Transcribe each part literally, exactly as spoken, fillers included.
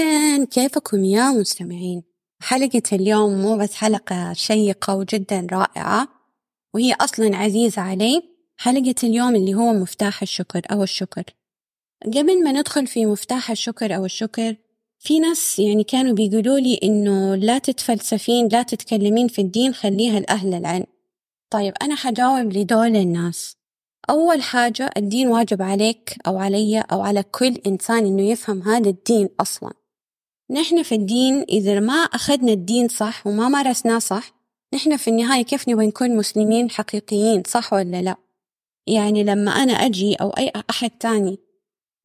أهلا، كيفكم يا مستمعين؟ حلقة اليوم مو بس حلقة شيقة وجدا رائعة وهي أصلا عزيزة علي. حلقة اليوم اللي هو مفتاح الشكر أو الشكر. قبل ما ندخل في مفتاح الشكر أو الشكر، في ناس يعني كانوا بيقولوا لي إنه لا تتفلسفين، لا تتكلمين في الدين، خليها الأهل العلم. طيب أنا حجاوب لدول الناس. أول حاجة، الدين واجب عليك أو علي أو على كل إنسان إنه يفهم هذا الدين أصلا. نحن في الدين إذا ما أخذنا الدين صح وما مارسناه صح، نحن في النهاية كيف نبغى نكون مسلمين حقيقيين؟ صح ولا لا؟ يعني لما أنا أجي أو أي أحد تاني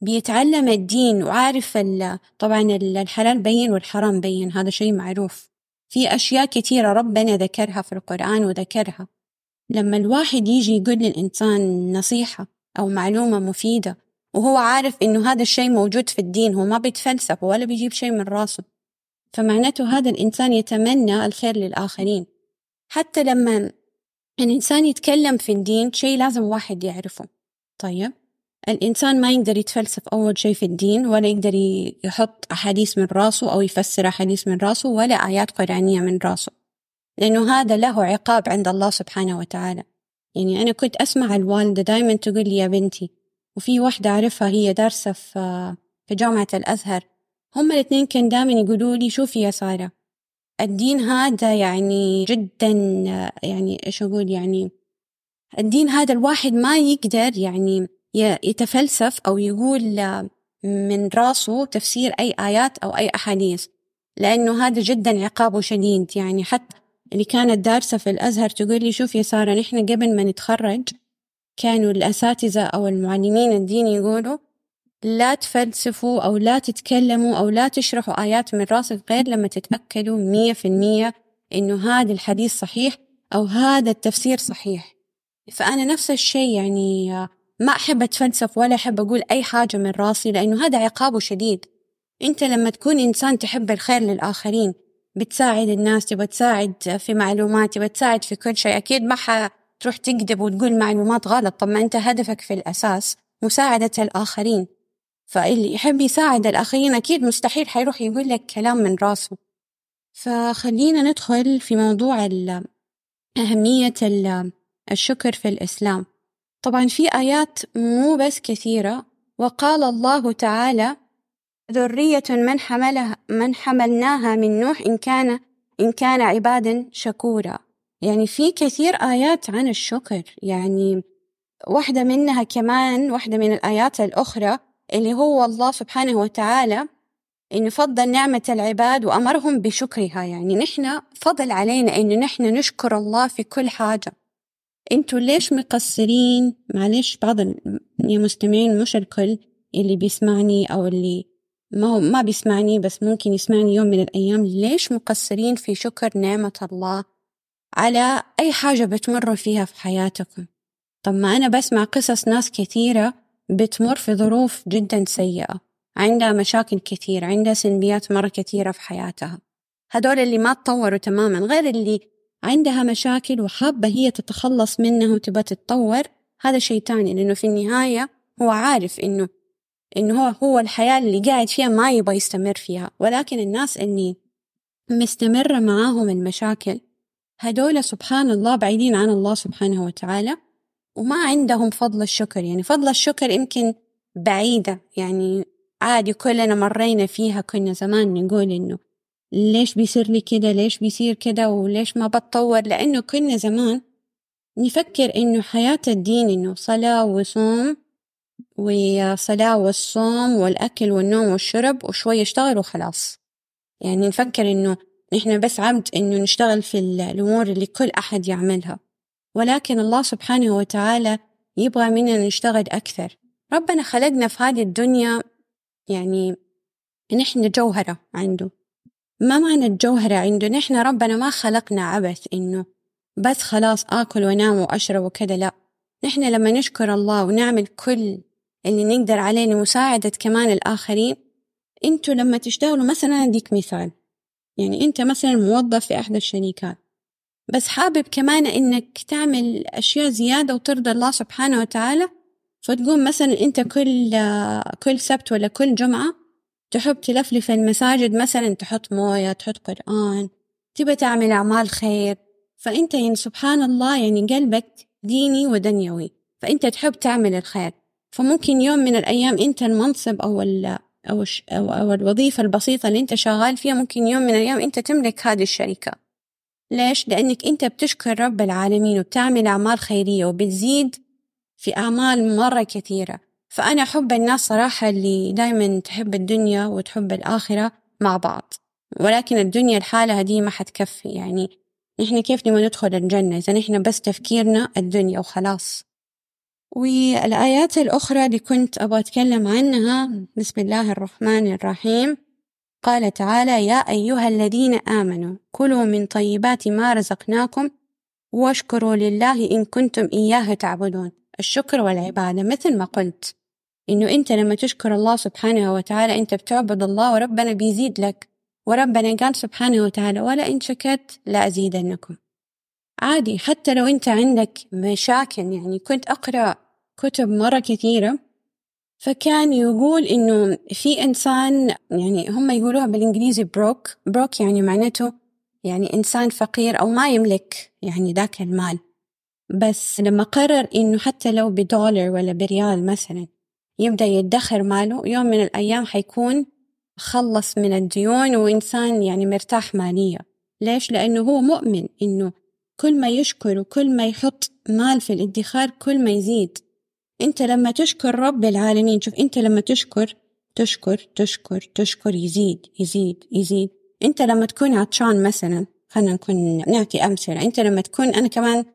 بيتعلم الدين وعارف ال... طبعا الحلال بين والحرام بين، هذا شيء معروف. في أشياء كتيرة ربنا ذكرها في القرآن وذكرها. لما الواحد يجي يقول للإنسان نصيحة أو معلومة مفيدة وهو عارف إنه هذا الشيء موجود في الدين، هو ما بيتفلسف ولا بيجيب شيء من راسه، فمعناته هذا الإنسان يتمنى الخير للآخرين. حتى لما الإنسان يتكلم في الدين شيء لازم واحد يعرفه. طيب الإنسان ما يقدر يتفلسف أول شيء في الدين، ولا يقدر يحط أحاديث من راسه أو يفسر أحاديث من راسه ولا آيات قرآنية من راسه، لأنه هذا له عقاب عند الله سبحانه وتعالى. يعني أنا كنت أسمع الوالدة دايما تقول لي يا بنتي، وفي واحدة أعرفها هي دارسة في جامعة الأزهر، هم الاثنين كان دايما يقولوا لي شوفي يا سارة، الدين هذا يعني جدا، يعني إيش أقول، يعني الدين هذا الواحد ما يقدر يعني يتفلسف أو يقول من راسه تفسير أي آيات أو أي أحاديث، لأنه هذا جدا عقابه شديد. يعني حتى اللي كانت دارسة في الأزهر تقول لي شوف يا سارة، نحن قبل ما نتخرج كانوا الأساتذة أو المعلمين الدين يقولوا لا تفلسفوا أو لا تتكلموا أو لا تشرحوا آيات من راسك غير لما تتأكدوا مية في المية إنه هذا الحديث صحيح أو هذا التفسير صحيح. فأنا نفس الشيء، يعني ما أحب أتفلسف ولا أحب أقول أي حاجة من راسي، لأنه هذا عقابه شديد. أنت لما تكون إنسان تحب الخير للآخرين، بتساعد الناس، تبغى تساعد في معلومات، تبغى تساعد في كل شيء، أكيد ما حتروح تكذب وتقول معلومات غلط. طب ما أنت هدفك في الأساس مساعدة الآخرين، فاللي يحب يساعد الآخرين أكيد مستحيل حيروح يقول لك كلام من راسه. فخلينا ندخل في موضوع أهمية الشكر في الإسلام. طبعا في آيات مو بس كثيرة، وقال الله تعالى ذرية من حملها من حملناها من نوح إن كان إن كان عبادا شكورا. يعني في كثير آيات عن الشكر. يعني واحدة منها كمان، واحدة من الآيات الأخرى اللي هو الله سبحانه وتعالى إنه فضل نعمة العباد وأمرهم بشكرها. يعني نحن فضل علينا إنه نحن نشكر الله في كل حاجة. أنتوا ليش مقصرين؟ معلش بعض يا مستمعين، مش الكل اللي بيسمعني أو اللي ما هو ما بيسمعني بس ممكن يسمعني يوم من الأيام، ليش مقصرين في شكر نعمة الله على أي حاجة بتمر فيها في حياتكم؟ طب ما أنا بسمع قصص ناس كثيرة بتمر في ظروف جدا سيئة، عندها مشاكل كثير، عندها سلبيات مرة كثيرة في حياتها. هدول اللي ما تطوروا تماما، غير اللي عندها مشاكل وحابة هي تتخلص منها وتبى تتطور، هذا شيء تاني. لأنه في النهاية هو عارف إنه إنه هو هو الحياة اللي قاعد فيها ما يبغى يستمر فيها، ولكن الناس اللي مستمرة معاهم المشاكل هدول سبحان الله بعيدين عن الله سبحانه وتعالى وما عندهم فضل الشكر. يعني فضل الشكر يمكن بعيدة، يعني عادي كلنا مرينا فيها، كنا زمان نقول إنه ليش بيصير لي كده، ليش بيصير كده، وليش ما بتطور، لأنه كنا زمان نفكر إنه حياة الدين إنه صلاة وصوم، وصلاة والصوم والأكل والنوم والشرب وشوية اشتغل وخلاص. يعني نفكر إنه نحن بس عبد، إنه نشتغل في الأمور اللي كل أحد يعملها، ولكن الله سبحانه وتعالى يبغى مننا نشتغل أكثر. ربنا خلقنا في هذه الدنيا يعني نحن جوهرة عنده. ما معنى الجوهرة عنده؟ نحن ربنا ما خلقنا عبث إنه بس خلاص آكل ونام وأشرب وكذا، لا، نحن لما نشكر الله ونعمل كل اللي نقدر عليه لمساعدة كمان الآخرين. أنتوا لما تشتغلوا مثلا، أديك مثال، يعني أنت مثلا موظف في أحد الشركات بس حابب كمان إنك تعمل أشياء زيادة وترضى الله سبحانه وتعالى، فتقوم مثلا أنت كل كل سبت ولا كل جمعة تحب تلفلف في المساجد مثلا، تحط موية، تحط قرآن، تبى تعمل أعمال خير، فأنت يعني سبحان الله يعني قلبك ديني ودنيوي، فأنت تحب تعمل الخير. فممكن يوم من الأيام أنت المنصب أو ال أو أو الوظيفة البسيطة اللي أنت شغال فيها، ممكن يوم من الأيام أنت تملك هذه الشركة. ليش؟ لأنك أنت بتشكر رب العالمين وبتعمل أعمال خيرية وبتزيد في أعمال مرة كثيرة. فأنا أحب الناس صراحة اللي دايما تحب الدنيا وتحب الآخرة مع بعض، ولكن الدنيا الحالة هذه ما حتكفي. يعني نحن كيف لما ندخل الجنة إذا نحن بس تفكيرنا الدنيا وخلاص؟ والآيات الأخرى اللي كنت أبغى أتكلم عنها، بسم الله الرحمن الرحيم، قال تعالى: يا أيها الذين آمنوا كلوا من طيبات ما رزقناكم واشكروا لله إن كنتم إياه تعبدون. الشكر والعبادة مثل ما قلت إنه أنت لما تشكر الله سبحانه وتعالى أنت بتعبد الله وربنا بيزيد لك، وربنا قال سبحانه وتعالى: ولئن شكرت لأزيدنكم. عادي حتى لو أنت عندك مشاكل. يعني كنت أقرأ كتب مرة كثيرة، فكان يقول إنه في إنسان، يعني هم يقولوها بالإنجليزي بروك، بروك يعني معناته يعني إنسان فقير أو ما يملك يعني ذاك المال، بس لما قرر إنه حتى لو بدولار ولا بريال مثلا يبدأ يدخر ماله، يوم من الأيام حيكون خلص من الديون وإنسان يعني مرتاح ماليا. ليش؟ لأنه هو مؤمن إنه كل ما يشكر وكل ما يحط مال في الادخار كل ما يزيد. أنت لما تشكر رب العالمين، شوف أنت لما تشكر تشكر تشكر تشكر يزيد يزيد يزيد. أنت لما تكون عطشان مثلا، خلنا نكون نعطي أمثلة، أنت لما تكون، أنا كمان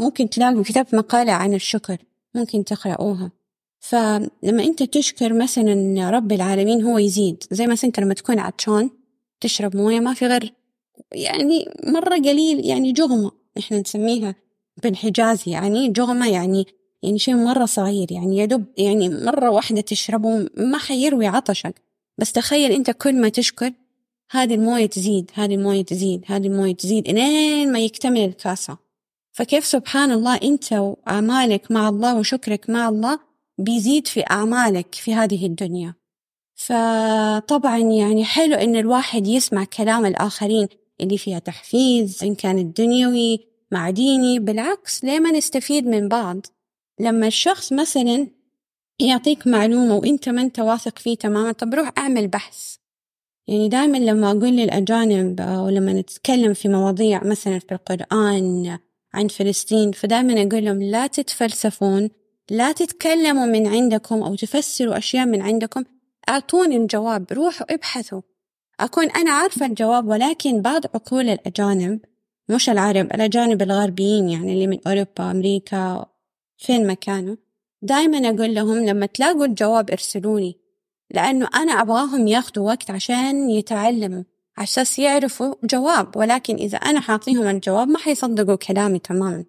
ممكن تلاقوا كتاب مقالة عن الشكر ممكن تقرأوها، فلما أنت تشكر مثلا رب العالمين هو يزيد. زي مثلا أنت لما تكون عطشان تشرب موية، ما في غير يعني مرة قليل، يعني جغمة إحنا نسميها بالحجازي، يعني جغمة يعني يعني شيء مرة صغير، يعني يدب يعني مرة واحدة تشربه ما حيروي عطشك. بس تخيل أنت كل ما تشكر هذه الموية تزيد، هذه الموية تزيد، هذه الموية تزيد إلين ما يكتمل الكاسة. فكيف سبحان الله أنت وأعمالك مع الله وشكرك مع الله بيزيد في أعمالك في هذه الدنيا. فطبعا يعني حلو إن الواحد يسمع كلام الآخرين اللي فيها تحفيز إن كان الدنيوي مع ديني، بالعكس ليه ما نستفيد من بعض؟ لما الشخص مثلا يعطيك معلومة وإنت ما أنت واثق فيه تماما، طب روح أعمل بحث. يعني دائما لما أقول للأجانب أو لما نتكلم في مواضيع مثلا في القرآن عن فلسطين، فدائما أقول لهم لا تتفلسفون، لا تتكلموا من عندكم أو تفسروا أشياء من عندكم، أعطوني الجواب، روحوا ابحثوا. أكون أنا عارفة الجواب، ولكن بعض عقول الأجانب، مش العرب، الأجانب الغربيين يعني اللي من أوروبا، أمريكا، فين ما كانوا، دايما أقول لهم لما تلاقوا الجواب ارسلوني، لأنه أنا أبغاهم ياخدوا وقت عشان يتعلموا عشان يعرفوا جواب. ولكن إذا أنا حاعطيهم الجواب ما حيصدقوا كلامي تماما.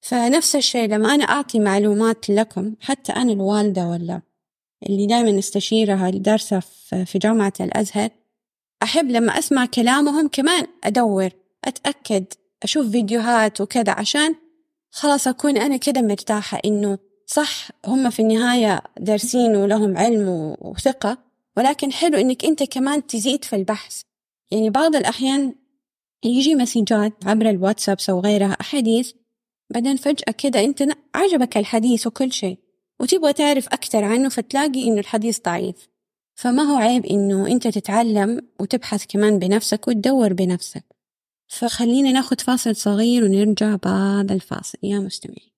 فنفس الشيء لما أنا أعطي معلومات لكم، حتى أنا الوالدة ولا اللي دايما استشيرها اللي دارسة في جامعة الأزهر، أحب لما أسمع كلامهم كمان أدور، أتأكد، أشوف فيديوهات وكذا، عشان خلاص أكون أنا كده مرتاحة إنه صح هم في النهاية دارسين ولهم علم وثقة، ولكن حلو إنك أنت كمان تزيد في البحث. يعني بعض الأحيان يجي مسجات عبر الواتساب أو غيرها، أحاديث، بعدين فجأة كده أنت عجبك الحديث وكل شيء وتبغى تعرف أكتر عنه، فتلاقي إنه الحديث ضعيف. فما هو عيب إنه أنت تتعلم وتبحث كمان بنفسك وتدور بنفسك. فخلينا ناخد فاصل صغير ونرجع بعد الفاصل يا مستمعين.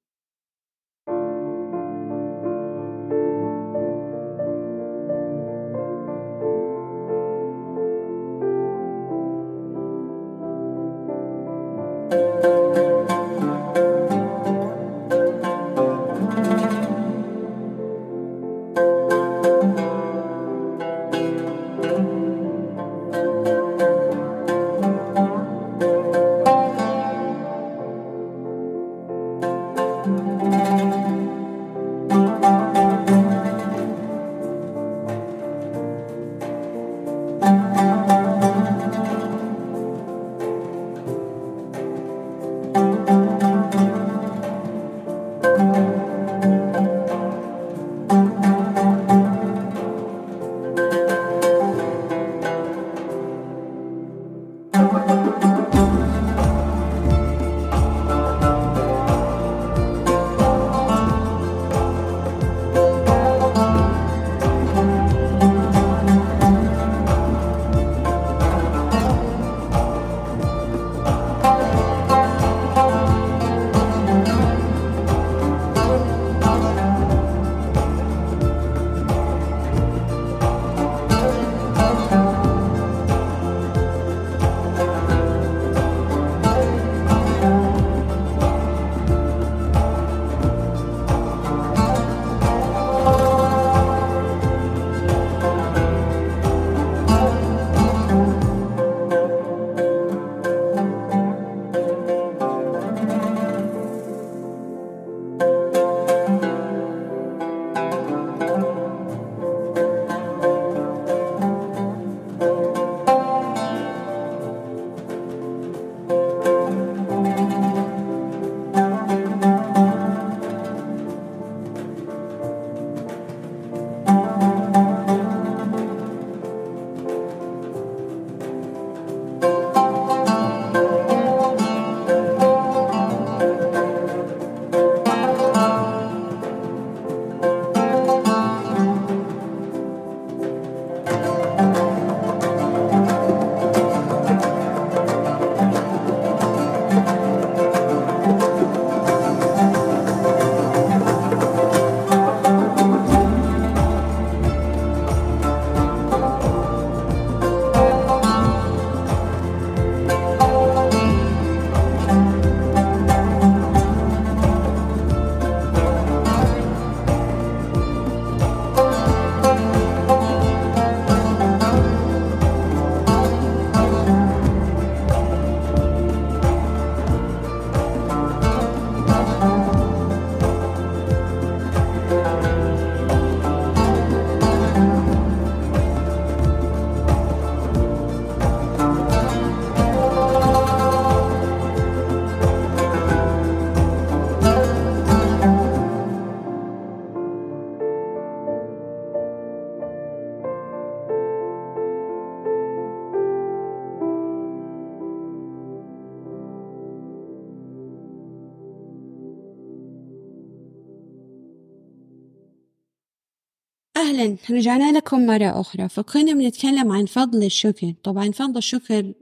أهلا، رجعنا لكم مرة أخرى. فكنا بنتكلم عن فضل الشكر. طبعا فضل الشكر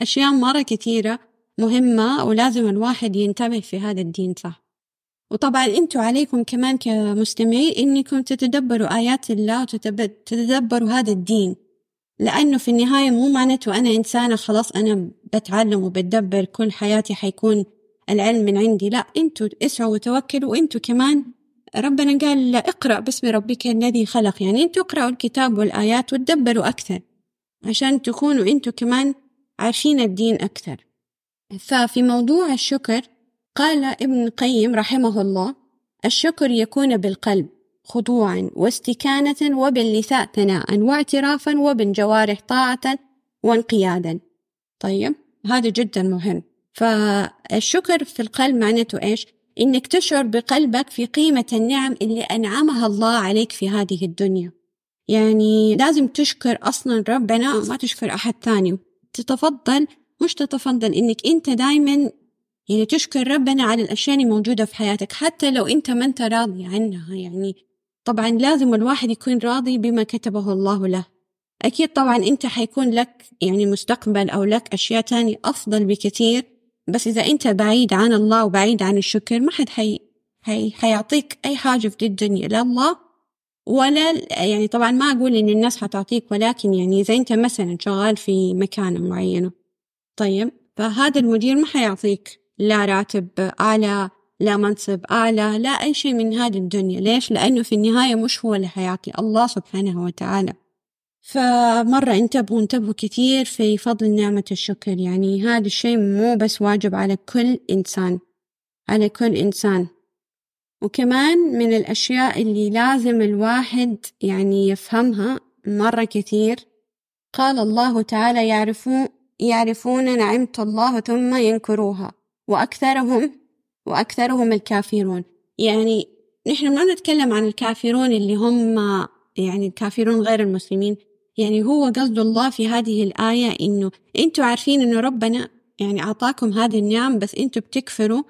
أشياء مرة كثيرة مهمة ولازم الواحد ينتبه في هذا الدين، صح؟ وطبعا أنتوا عليكم كمان كمستمعين إنكم تتدبروا آيات الله وتتدبروا هذا الدين، لأنه في النهاية مو معناته أنا إنسانة خلاص أنا بتعلم وبتدبر كل حياتي حيكون العلم من عندي، لا، أنتوا اسعوا وتوكلوا. وأنتوا كمان ربنا قال اقرأ باسم ربك الذي خلق، يعني أنتوا اقرأوا الكتاب والآيات وتدبروا أكثر عشان تكونوا أنتوا كمان عارفين الدين أكثر. ففي موضوع الشكر قال ابن القيم رحمه الله: الشكر يكون بالقلب خضوعا واستكانة، وباللسان ثناء، واعترافا، وبالجوارح طاعة وانقيادا. طيب، هذا جدا مهم. فالشكر في القلب معناته إيش؟ إنك تشعر بقلبك في قيمة النعم اللي أنعمها الله عليك في هذه الدنيا. يعني لازم تشكر أصلا ربنا، ما تشكر أحد ثاني. تتفضل مش تتفضل إنك أنت دايما يعني تشكر ربنا على الأشياء اللي موجودة في حياتك حتى لو أنت ما أنت راضي عنها. يعني طبعا لازم الواحد يكون راضي بما كتبه الله له. أكيد طبعا أنت حيكون لك يعني مستقبل أو لك أشياء تانية أفضل بكثير، بس إذا أنت بعيد عن الله وبعيد عن الشكر ما حد حي حي حيعطيك أي حاجة في الدنيا، لا الله ولا يعني طبعا ما أقول إن الناس حتعطيك، ولكن يعني إذا أنت مثلا شغال في مكان معين، طيب، فهذا المدير ما حيعطيك لا راتب أعلى لا منصب أعلى لا أي شيء من هذه الدنيا. ليش؟ لأنه في النهاية مش هو اللي حيعطي، الله سبحانه وتعالى. فمرة انتبهوا انتبهوا كثير في فضل نعمة الشكر. يعني هذا الشيء مو بس واجب على كل إنسان، على كل إنسان. وكمان من الأشياء اللي لازم الواحد يعني يفهمها مرة كثير، قال الله تعالى: يعرفون يعرفون نعمة الله ثم ينكروها وأكثرهم وأكثرهم الكافرون. يعني نحن ما نتكلم عن الكافرون اللي هم يعني الكافرون غير المسلمين، يعني هو قصد الله في هذه الآية إنه أنتوا عارفين إنه ربنا يعني أعطاكم هذه النعم، بس أنتوا بتكفروا،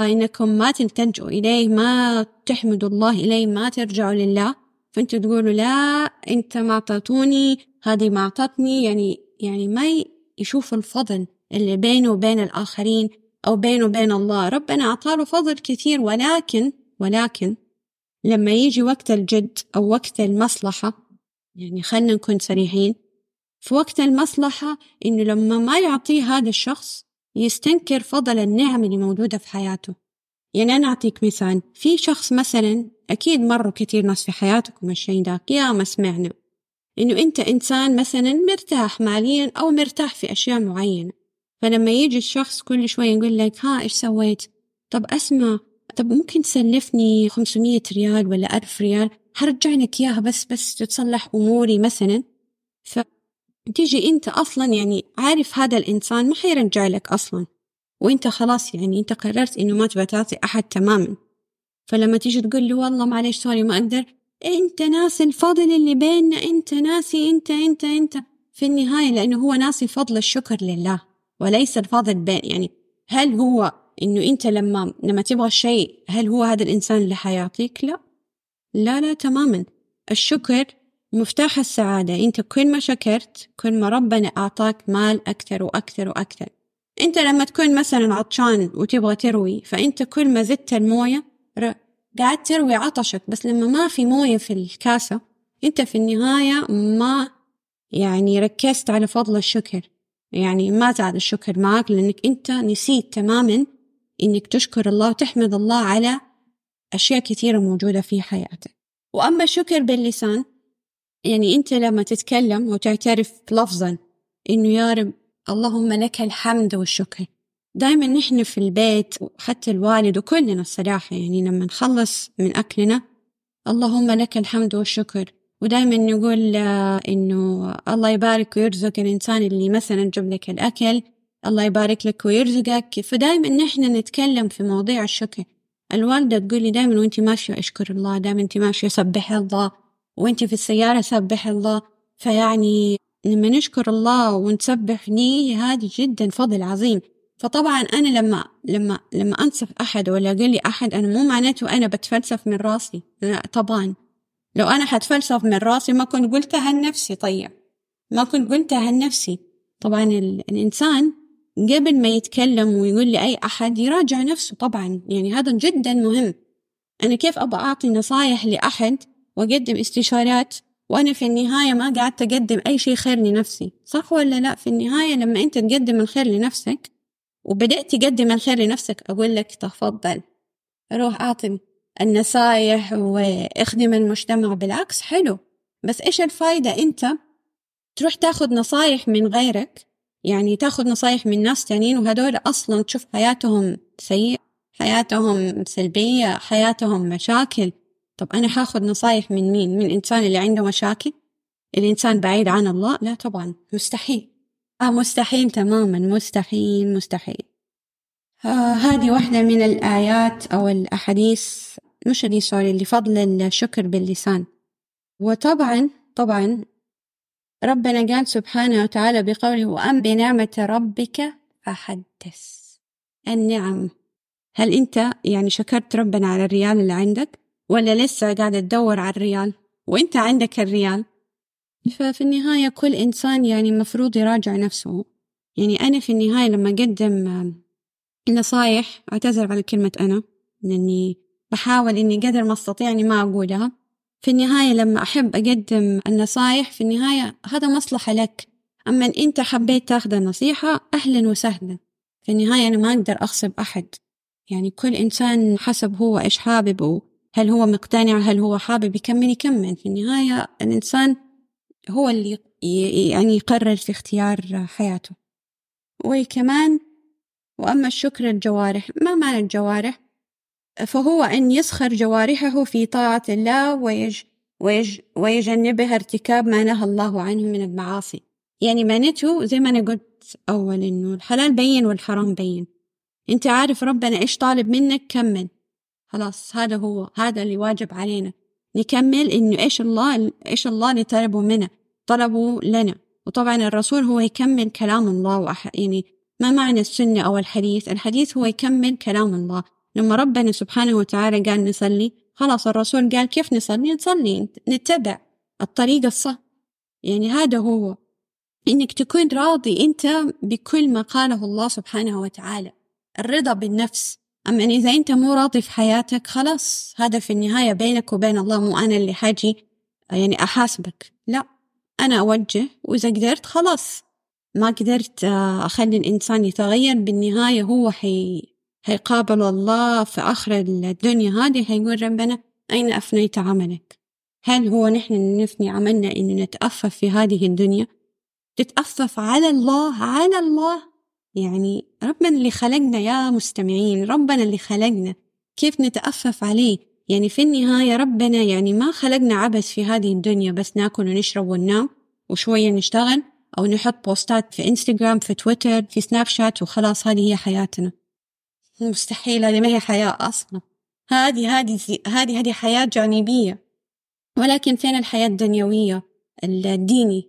إنكم ما تلتجئوا إليه، ما تحمدوا الله إليه، ما ترجعوا لله، فأنتوا تقولوا لا أنت ما أعطتوني، هذه ما أعطتني. يعني يعني ما يشوفوا الفضل اللي بينه وبين الآخرين أو بينه وبين الله. ربنا أعطاه فضل كثير، ولكن ولكن لما يجي وقت الجد أو وقت المصلحة، يعني خلنا نكون صريحين، في وقت المصلحة إنه لما ما يعطيه هذا الشخص يستنكر فضل النعم اللي موجودة في حياته. يعني أنا أعطيك مثال، في شخص مثلا أكيد مروا كثير ناس في حياتكم الشيء داك، يا ما سمعنا إنه أنت إنسان مثلا مرتاح ماليا أو مرتاح في أشياء معينة، فلما يجي الشخص كل شوي يقول لك ها إيش سويت، طب أسمع، طب ممكن تسلفني خمسمية ريال ولا ألف ريال هرجع لك إياها، بس بس تتصلح أموري مثلا. فتيجي أنت أصلا يعني عارف هذا الإنسان ما حيرجع لك أصلا، وإنت خلاص يعني أنت قررت إنه ما تبى تعطي أحد تماما. فلما تيجي تقول له والله معليش سوري ما أقدر، أنت ناسي الفضل اللي بيننا، أنت ناسي أنت أنت أنت في النهاية، لأنه هو ناسي فضل الشكر لله وليس الفضل بين. يعني هل هو إنه أنت لما لما تبغى الشيء هل هو هذا الإنسان اللي حيعطيك؟ لا لا لا تماما. الشكر مفتاح السعادة. أنت كل ما شكرت كل ما ربنا أعطاك مال أكثر وأكثر وأكثر. أنت لما تكون مثلا عطشان وتبغى تروي، فأنت كل ما زدت الموية قاعد تروي عطشك، بس لما ما في موية في الكاسة أنت في النهاية ما يعني ركزت على فضل الشكر، يعني ما زاد الشكر معك، لأنك أنت نسيت تماما إنك تشكر الله وتحمد الله على أشياء كثيرة موجودة في حياتك. وأما الشكر باللسان، يعني أنت لما تتكلم وتعترف لفظا إنه يا رب اللهم لك الحمد والشكر. دائما نحن في البيت وحتى الوالد وكلنا الصراحة يعني لما نخلص من أكلنا اللهم لك الحمد والشكر، ودائما نقول إنه الله يبارك ويرزق الإنسان اللي مثلا جاب لك الأكل، الله يبارك لك ويرزقك. فدائما نحن نتكلم في مواضيع الشكر. الوالدة تقول لي دائما وانت ماشية اشكر الله، دائما انت ماشية سبح الله، وانت في السيارة سبح الله. فيعني لما نشكر الله ونسبح ليه هذا جدا فضل عظيم. فطبعا أنا لما لما لما أنصف أحد ولا أقول لي أحد، أنا مو معناته أنا بتفلسف من راسي، لا طبعا، لو أنا حتفلسف من راسي ما كنت قلتها لنفسي. طيب ما كنت قلتها لنفسي. طبعا الإنسان قبل ما يتكلم ويقول لأي أحد يراجع نفسه طبعا، يعني هذا جدا مهم. أنا كيف أبغى أعطي نصايح لأحد وأقدم استشارات وأنا في النهاية ما قاعدت أقدم أي شيء خير لنفسي، صح ولا لا؟ في النهاية لما أنت تقدم الخير لنفسك وبدأت تقدم الخير لنفسك، أقول لك تفضل روح أعطي النصايح واخدم المجتمع، بالعكس حلو. بس إيش الفايدة أنت تروح تاخد نصايح من غيرك، يعني تاخد نصايح من ناس تانين وهدول أصلا تشوف حياتهم سيئة، حياتهم سلبية، حياتهم مشاكل. طب أنا حاخد نصايح من مين؟ من الإنسان اللي عنده مشاكل؟ الإنسان بعيد عن الله؟ لا طبعا، مستحيل. آه مستحيل تماما، مستحيل مستحيل. آه هذه واحدة من الآيات أو الأحاديث، مش دي سوري، اللي فضل الشكر باللسان. وطبعا طبعا ربنا قال سبحانه وتعالى بقوله وأم بنعمة ربك فحدث. النعم، هل أنت يعني شكرت ربنا على الريال اللي عندك ولا لسه قاعد تدور على الريال وانت عندك الريال؟ ففي النهاية كل إنسان يعني مفروض يراجع نفسه. يعني أنا في النهاية لما أقدم النصايح، أعتذر على كلمة أنا لأني بحاول إني قدر ما أستطيع إني ما أقولها. في النهاية لما أحب أقدم النصايح، في النهاية هذا مصلحة لك. أما إن أنت حبيت تاخذ النصيحة أهلا وسهلا. في النهاية أنا ما أقدر أخصب أحد، يعني كل إنسان حسب هو إيش حابب، هل هو مقتنع، هل هو حابب يكمل يكمل. في النهاية الإنسان هو اللي يعني يقرر في اختيار حياته. وكمان وأما الشكر الجوارح، ما معنى الجوارح؟ فهو أن يسخر جوارحه في طاعة الله ويج ويج ويجنبها ارتكاب ما نهى الله عنه من المعاصي. يعني معناته زي ما أنا قلت أول، إنه الحلال بين والحرام بين، أنت عارف ربنا إيش طالب منك كمل، خلاص هذا هو، هذا اللي واجب علينا نكمل، إنه إيش الله إيش الله اللي طلبوا منا طلبوا لنا. وطبعا الرسول هو يكمل كلام الله وأح... يعني ما معنى السنة أو الحديث؟ الحديث هو يكمل كلام الله. لما ربنا سبحانه وتعالى قال نصلي، خلاص الرسول قال كيف نصلي؟ نصلي نتبع الطريقة الصح. يعني هذا هو، إنك تكون راضي أنت بكل ما قاله الله سبحانه وتعالى، الرضا بالنفس. أما إذا أنت مو راضي في حياتك، خلاص هذا في النهاية بينك وبين الله، مو أنا اللي حاجي يعني أحاسبك، لا أنا أوجه، وإذا قدرت خلاص، ما قدرت أخلي الإنسان يتغير. بالنهاية هو حي... هيقابل الله في آخر الدنيا هذه، هيقول ربنا أين أفنيت عملك؟ هل هو نحن نفني عملنا إنه نتأفف في هذه الدنيا؟ تتأفف على الله، على الله، يعني ربنا اللي خلقنا يا مستمعين، ربنا اللي خلقنا كيف نتأفف عليه؟ يعني في النهاية ربنا يعني ما خلقنا عبث في هذه الدنيا، بس ناكل ونشرب وننام وشوية نشتغل أو نحط بوستات في إنستغرام في تويتر في سناب شات وخلاص هذه هي حياتنا. مستحيل، هذه ما هي حياة أصلا، هذه هذه هذه هذه حياة جانبية. ولكن فين الحياة الدنيوية الديني،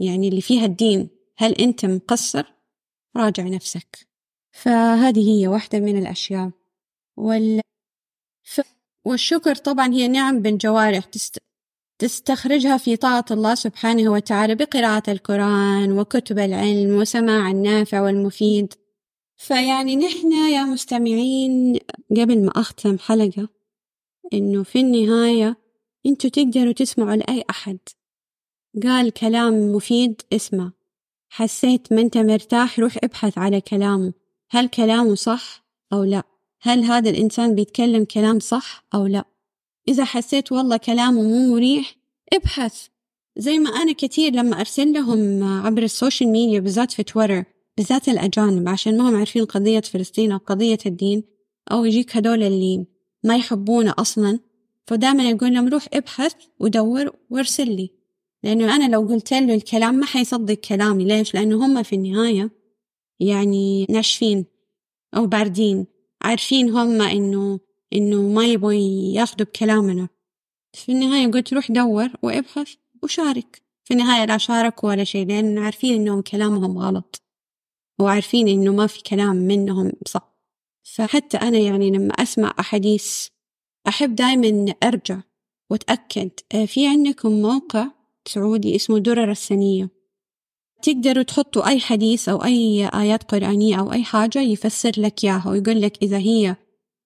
يعني اللي فيها الدين؟ هل أنت مقصر؟ راجع نفسك. فهذه هي واحدة من الأشياء. وال... ف... والشكر طبعا هي نعم بالجوارح، تست... تستخرجها في طاعة الله سبحانه وتعالى بقراءة القرآن وكتب العلم وسماع النافع والمفيد. فيعني نحن يا مستمعين قبل ما أختم حلقة، إنه في النهاية أنتوا تقدروا تسمعوا لأي أحد قال كلام مفيد اسمه، حسيت ما أنت مرتاح روح ابحث على كلامه، هل كلامه صح أو لا؟ هل هذا الإنسان بيتكلم كلام صح أو لا؟ إذا حسيت والله كلامه مو مريح ابحث. زي ما أنا كتير لما أرسل لهم عبر السوشيال ميديا، بالذات في تويتر، بالذات الأجانب عشان ما هم عارفين قضية فلسطين أو قضية الدين، أو يجيك هدول اللي ما يحبونه أصلا، فدائما أقول لهم روح ابحث ودور وارسل لي، لأنه أنا لو قلت له الكلام ما حيصدق كلامي. ليش؟ لأنه هم في النهاية يعني ناشفين أو باردين، عارفين هم إنه إنه ما يبغوا ياخذوا بكلامنا. في النهاية قلت روح دور وابحث وشارك. في النهاية لا شاركوا ولا شيء، لأن عارفين إنهم كلامهم غلط وعارفين إنه ما في كلام منهم صح. فحتى أنا يعني لما أسمع أحاديث أحب دائما أرجع وتأكد. في عندكم موقع سعودي اسمه درر السنية، تقدروا تحطوا أي حديث أو أي آيات قرآنية أو أي حاجة يفسر لك إياها ويقول لك إذا هي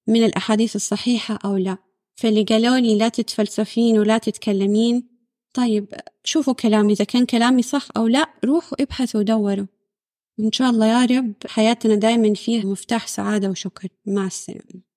من الأحاديث الصحيحة أو لا. فاللي قالوا لي لا تتفلسفين ولا تتكلمين، طيب شوفوا كلامي إذا كان كلامي صح أو لا، روحوا ابحثوا ودوروا. إن شاء الله يا رب حياتنا دايما فيها مفتاح سعادة وشكر. مع السلامة.